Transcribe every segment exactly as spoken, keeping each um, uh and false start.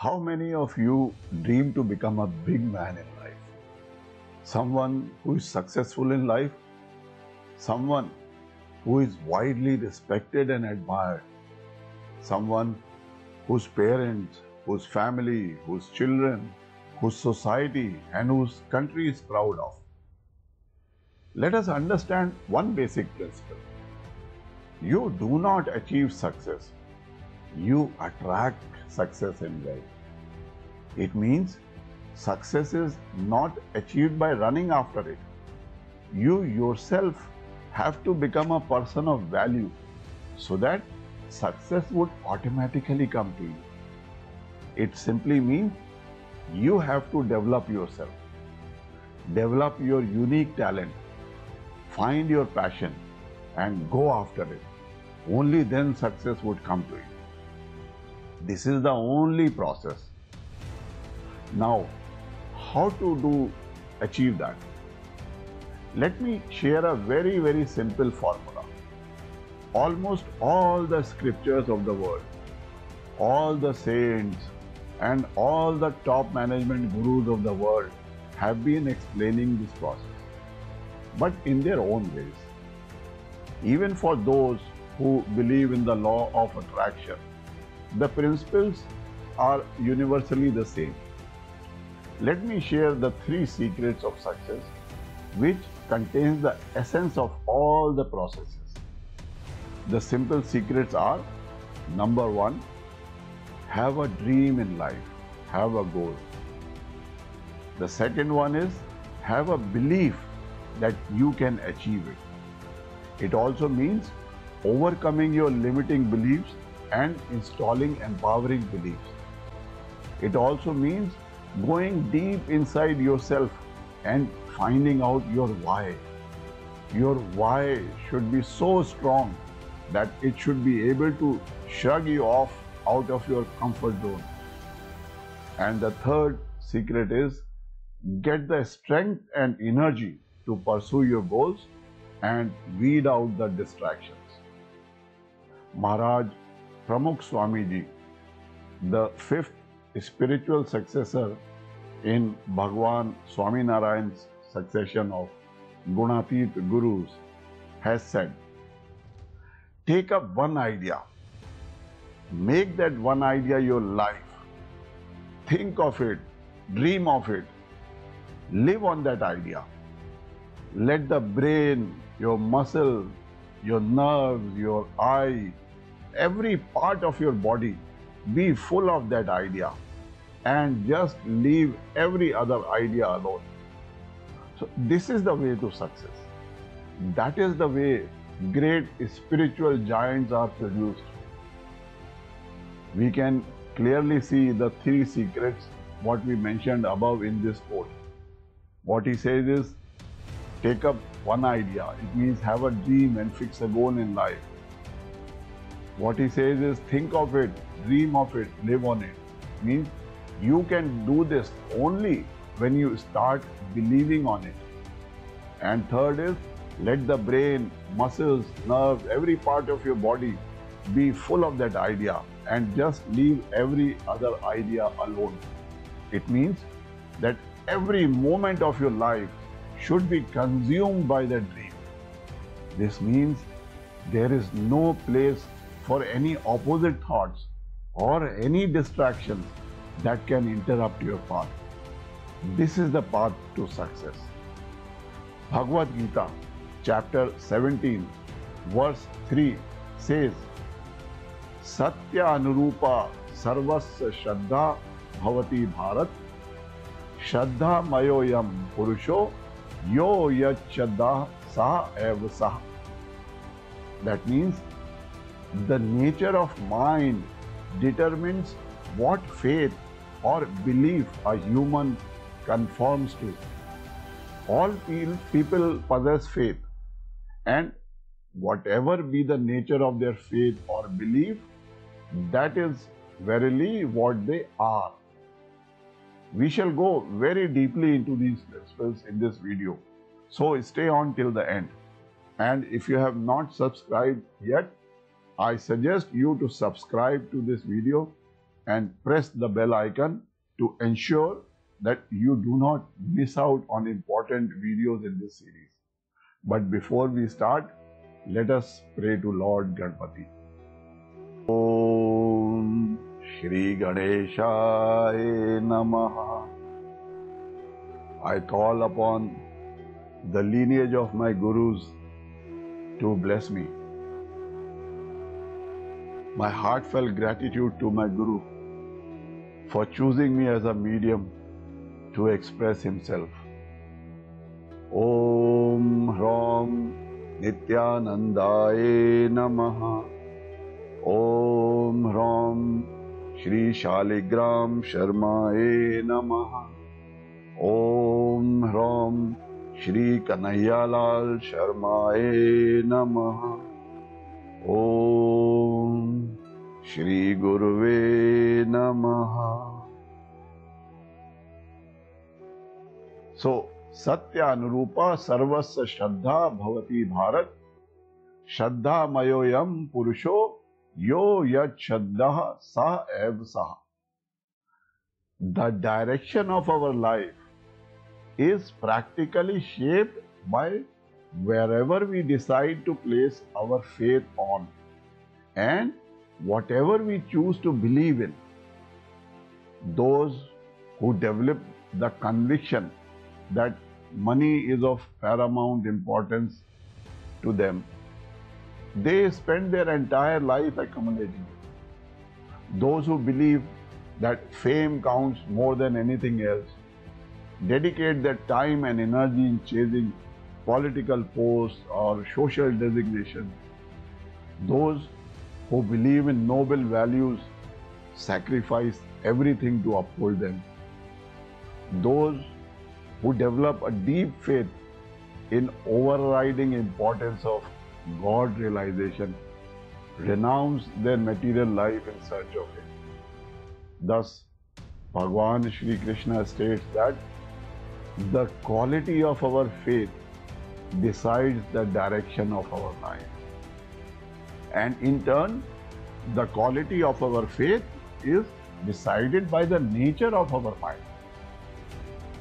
How many of you dream to become a big man in life? Someone who is successful in life? Someone who is widely respected and admired? Someone whose parents, whose family, whose children, whose society and whose country is proud of? Let us understand one basic principle. You do not achieve success. You attract success in life. It means success is not achieved by running after it. You yourself have to become a person of value so that success would automatically come to you. It simply means you have to develop yourself. Develop your unique talent. Find your passion and go after it. Only then success would come to you. This is the only process. Now, how to do achieve that? Let me share a very, very simple formula. Almost all the scriptures of the world, all the saints, and all the top management gurus of the world have been explaining this process, but in their own ways. Even for those who believe in the law of attraction, the principles are universally the same. Let me share the three secrets of success, which contains the essence of all the processes. The simple secrets are, number one, have a dream in life, have a goal. The second one is, have a belief that you can achieve it. It also means overcoming your limiting beliefs and installing empowering beliefs. It also means going deep inside yourself and finding out your why. Your why should be so strong that it should be able to shrug you off out of your comfort zone. And the third secret is get the strength and energy to pursue your goals and weed out the distractions. Maharaj Pramukh Swamiji, the fifth spiritual successor in Bhagwan Swaminarayan's succession of Gunatit Gurus, has said, take up one idea, make that one idea your life, think of it, dream of it, live on that idea. Let the brain, your muscle, your nerves, your eye, every part of your body be full of that idea and just leave every other idea alone. So this is the way to success. That is the way great spiritual giants are produced. We can clearly see the three secrets what we mentioned above in this quote. What he says is, take up one idea. It means have a dream and fix a goal in life. What he says is think of it, dream of it, live on it. It means you can do this only when you start believing on it. And third is let the brain, muscles, nerves, every part of your body be full of that idea and just leave every other idea alone. It means that every moment of your life should be consumed by that dream. This means there is no place for any opposite thoughts or any distractions that can interrupt your path. This is the path to success. Bhagavad Gita, chapter seventeen, verse three says, Satya Nurupa Sarvas Shraddha Bhavati Bharata, Shraddha Mayo'yam Purusho Yo Yacchraddhah Sa Eva Sah. That means the nature of mind determines what faith or belief a human conforms to. All people possess faith, and whatever be the nature of their faith or belief, that is verily what they are. We shall go very deeply into these principles in this video, so stay on till the end. And if you have not subscribed yet, I suggest you to subscribe to this video and press the bell icon to ensure that you do not miss out on important videos in this series. But before we start, let us pray to Lord Ganpati. Om Shri Ganeshaay Namaha. I call upon the lineage of my Gurus to bless me. My heartfelt gratitude to my Guru for choosing me as a medium to express himself. Om Ram Nityanandaye Namaha. Om Ram Shri Shaaligram Sharmae Namaha. Om Ram Shri Kanhayalal Sharmae Namaha. Om Shri Guru Venamaha. So, Satya Nurupa Sarvas Shraddha Bhavati Bharata, Shraddha Mayo'yam Purusho Yo Yacchraddhah Sa Eva Sah. The direction of our life is practically shaped by wherever we decide to place our faith on and whatever we choose to believe in. Those who develop the conviction that money is of paramount importance to them, they spend their entire life accumulating it. Those who believe that fame counts more than anything else dedicate their time and energy in chasing political posts or social designations. Those who believe in noble values sacrifice everything to uphold them. Those who develop a deep faith in overriding importance of God realization, renounce their material life in search of it. Thus, Bhagwan Shri Krishna states that the quality of our faith decides the direction of our life. And in turn, the quality of our faith is decided by the nature of our mind.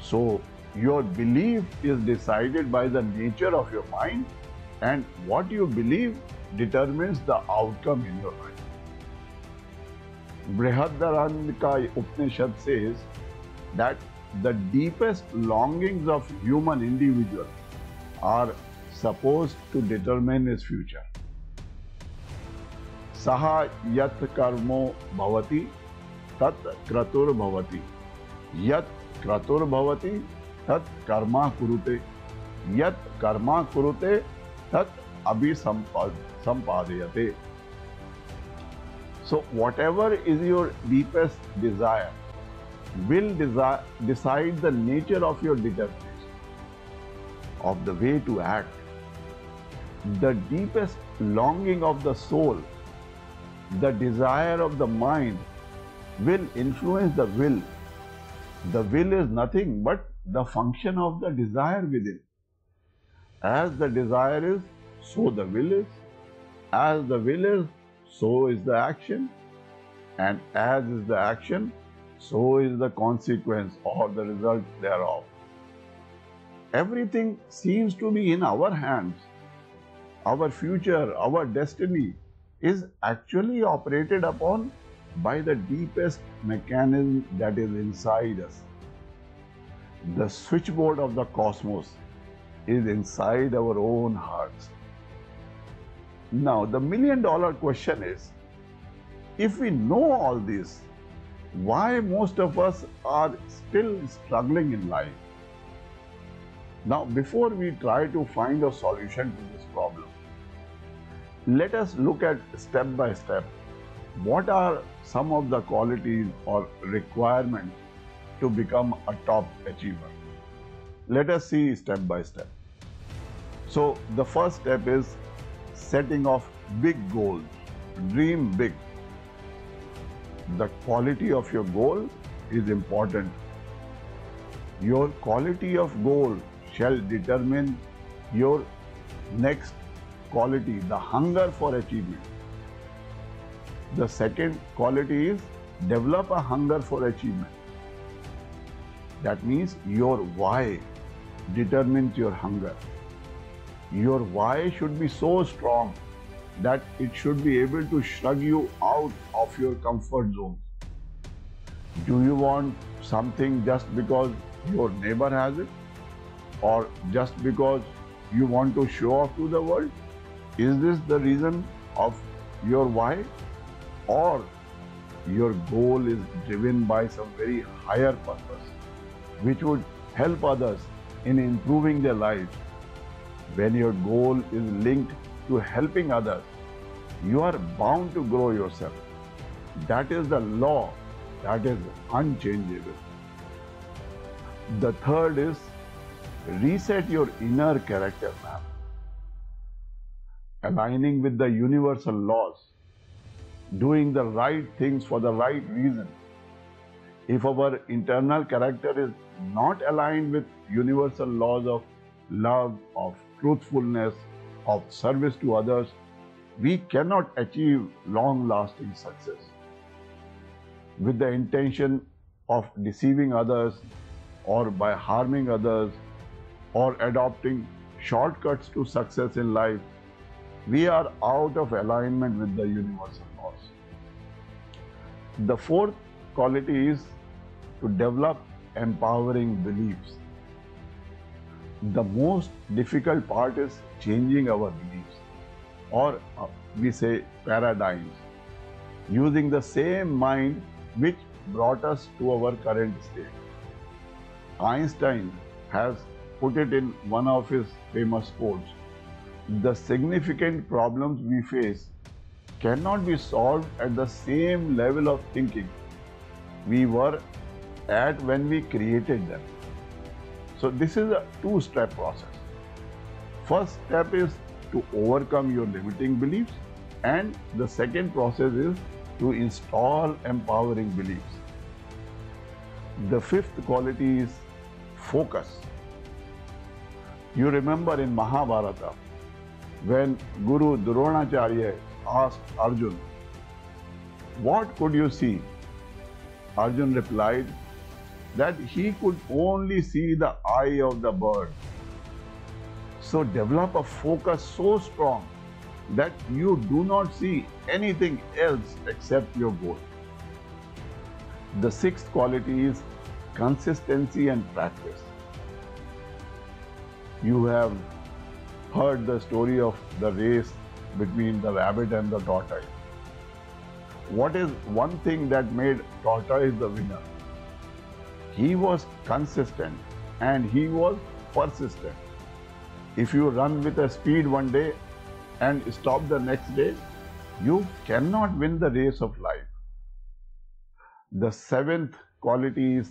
So, your belief is decided by the nature of your mind, and what you believe determines the outcome in your life. Brihadaranyaka Upanishad says that the deepest longings of human individual are supposed to determine his future. Saha yat karmo bhavati tat kratur bhavati. Yat kratur bhavati tat karma kurute. Yat karma kurute tat abhi sampadayate. So whatever is your deepest desire will desire, decide the nature of your determination, of the way to act. The deepest longing of the soul, the desire of the mind, will influence the will. The will is nothing but the function of the desire within. As the desire is, so the will is. As the will is, so is the action, and as is the action, so is the consequence or the result thereof. Everything seems to be in our hands. Our future, our destiny is actually operated upon by the deepest mechanism that is inside us. The switchboard of the cosmos is inside our own hearts. Now, the million dollar question is, if we know all this, why most of us are still struggling in life? Now, before we try to find a solution to this problem, let us look at step by step what are some of the qualities or requirements to become a top achiever. Let us see step by step. So, the first step is setting of big goals. Dream big. The quality of your goal is important. Your quality of goal shall determine your next quality, the hunger for achievement. The second quality is Develop a hunger for achievement. That means your why determines your hunger. Your why should be so strong that it should be able to shrug you out of your comfort zone. Do you want something just because your neighbor has it? Or just because you want to show off to the world? Is this the reason of your why? Or your goal is driven by some very higher purpose, which would help others in improving their lives. When your goal is linked to helping others, you are bound to grow yourself. That is the law that is unchangeable. The third is reset your inner character map, aligning with the universal laws, doing the right things for the right reason. If our internal character is not aligned with universal laws of love, of truthfulness, of service to others, we cannot achieve long-lasting success. With the intention of deceiving others, or by harming others, or adopting shortcuts to success in life, we are out of alignment with the universal laws. The fourth quality is to develop empowering beliefs. The most difficult part is changing our beliefs, or we say paradigms, using the same mind which brought us to our current state. Einstein has put it in one of his famous quotes, "The significant problems we face cannot be solved at the same level of thinking we were at when we created them." So this is a two-step process. First step is to overcome your limiting beliefs, and the second process is to install empowering beliefs. The fifth quality is focus. You remember in Mahabharata, when Guru Dronacharya asked Arjun, "What could you see?" Arjun replied that he could only see the eye of the bird. So develop a focus so strong that you do not see anything else except your goal. The sixth quality is consistency and practice. You have heard the story of the race between the rabbit and the tortoise. What is one thing that made tortoise the winner? He was consistent and he was persistent. If you run with a speed one day and stop the next day, you cannot win the race of life. The seventh quality is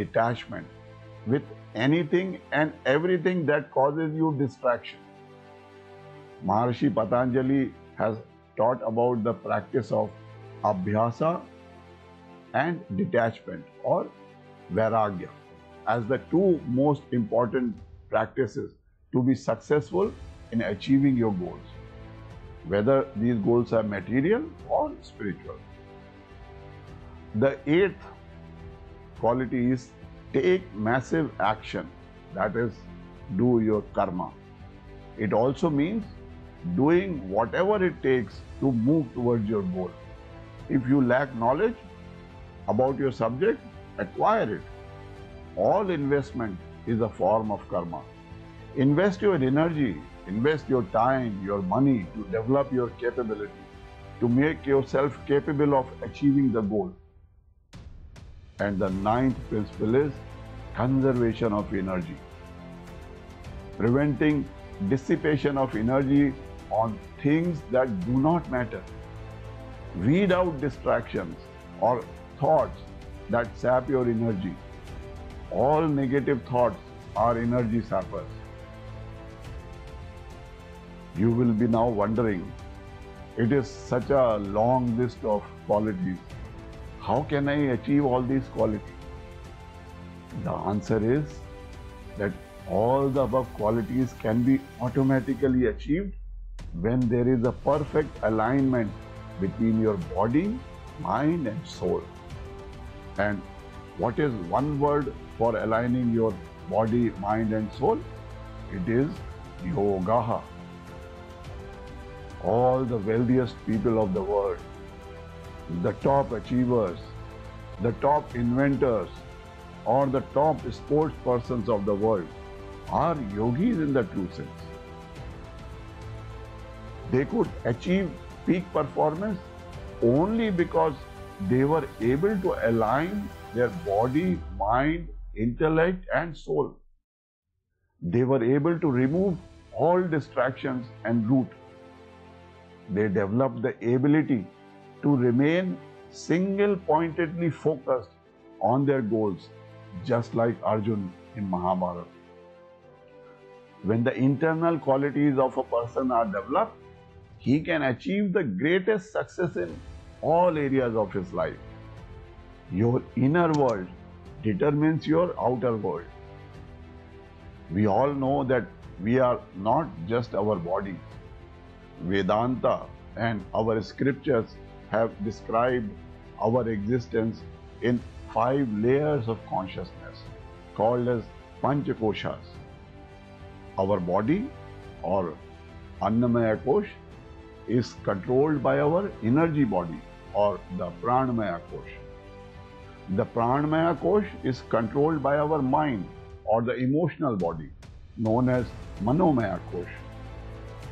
detachment with anything and everything that causes you distraction. Maharishi Patanjali has taught about the practice of abhyasa and detachment, or vairagya, as the two most important practices to be successful in achieving your goals, whether these goals are material or spiritual. The eighth quality is take massive action, that is, do your karma. It also means doing whatever it takes to move towards your goal. If you lack knowledge about your subject, acquire it. All investment is a form of karma. Invest your energy, invest your time, your money to develop your capability, to make yourself capable of achieving the goal. And the ninth principle is conservation of energy, preventing dissipation of energy on things that do not matter. Weed out distractions or thoughts that sap your energy. All negative thoughts are energy sappers. You will be now wondering, it is such a long list of qualities. How can I achieve all these qualities? The answer is that all the above qualities can be automatically achieved when there is a perfect alignment between your body, mind, and soul. And what is one word for aligning your body, mind and soul? It is Yogaha. All the wealthiest people of the world, the top achievers, the top inventors, or the top sports persons of the world are yogis in the true sense. They could achieve peak performance only because they were able to align their body, mind, intellect and soul. They were able to remove all distractions en route. They developed the ability to remain single-pointedly focused on their goals, just like Arjun in Mahabharata. When the internal qualities of a person are developed, he can achieve the greatest success in all areas of his life. Your inner world determines your outer world. We all know that we are not just our body. Vedanta and our scriptures have described our existence in five layers of consciousness called as pancha-koshas. Our body or annamaya kosh is controlled by our energy body or the pranamaya kosha. The pranamaya kosh is controlled by our mind or the emotional body known as manomaya kosha.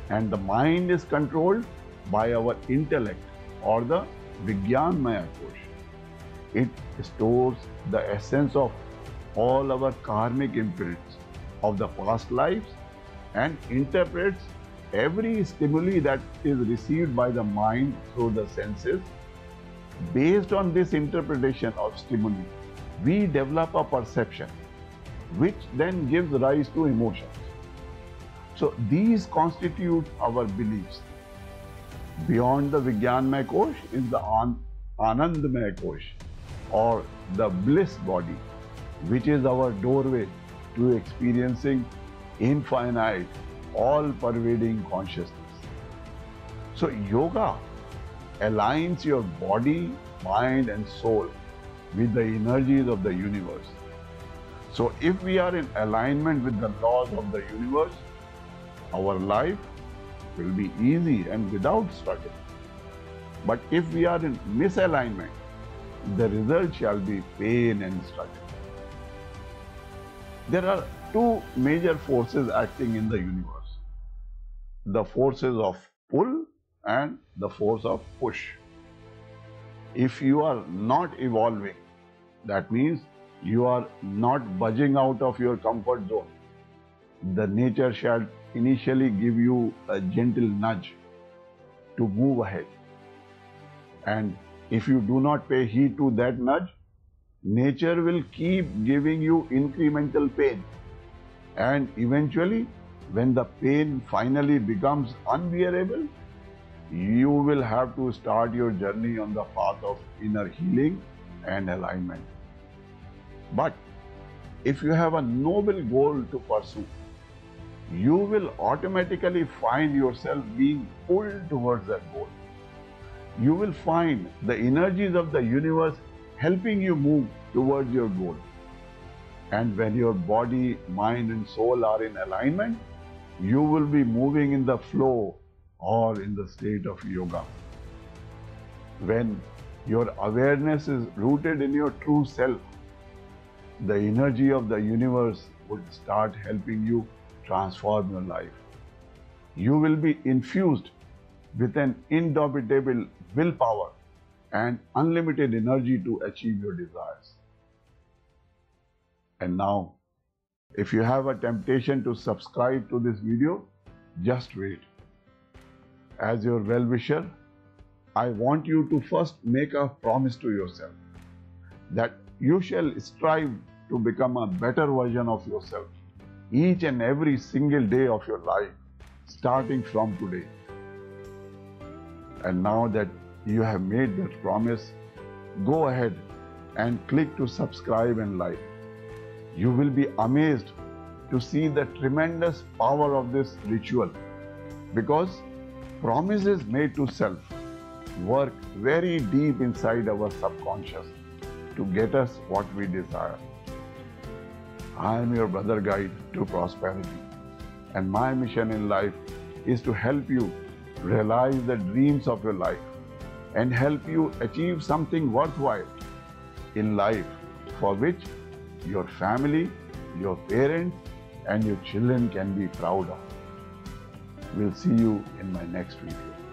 And the mind is controlled by our intellect or the Vigyanmaykosh. It stores the essence of all our karmic imprints of the past lives and interprets every stimuli that is received by the mind through the senses. Based on this interpretation of stimuli, we develop a perception, which then gives rise to emotions. So these constitute our beliefs. Beyond the Vigyanmaykosh is the An Anandmaykosh or the bliss body, which is our doorway to experiencing infinite, all-pervading consciousness. So yoga aligns your body, mind and soul with the energies of the universe. So if we are in alignment with the laws of the universe, our life will be easy and without struggle. But if we are in misalignment, the result shall be pain and struggle. There are two major forces acting in the universe, the forces of pull and the force of push. If you are not evolving, that means you are not budging out of your comfort zone. The nature shall initially give you a gentle nudge to move ahead. And if you do not pay heed to that nudge, nature will keep giving you incremental pain. And eventually, when the pain finally becomes unbearable, you will have to start your journey on the path of inner healing and alignment. But if you have a noble goal to pursue, you will automatically find yourself being pulled towards that goal. You will find the energies of the universe helping you move towards your goal. And when your body, mind and soul are in alignment, you will be moving in the flow or in the state of yoga. When your awareness is rooted in your true self, the energy of the universe would start helping you transform your life. You will be infused with an indomitable willpower and unlimited energy to achieve your desires. And now, if you have a temptation to subscribe to this video, just wait. As your well-wisher, I want you to first make a promise to yourself that you shall strive to become a better version of yourself each and every single day of your life, starting from today. And now that you have made that promise, go ahead and click to subscribe and like. You will be amazed to see the tremendous power of this ritual, because promises made to self work very deep inside our subconscious to get us what we desire. I am your brother guide to prosperity, and my mission in life is to help you realize the dreams of your life and help you achieve something worthwhile in life, for which your family, your parents, and your children can be proud of. We'll see you in my next video.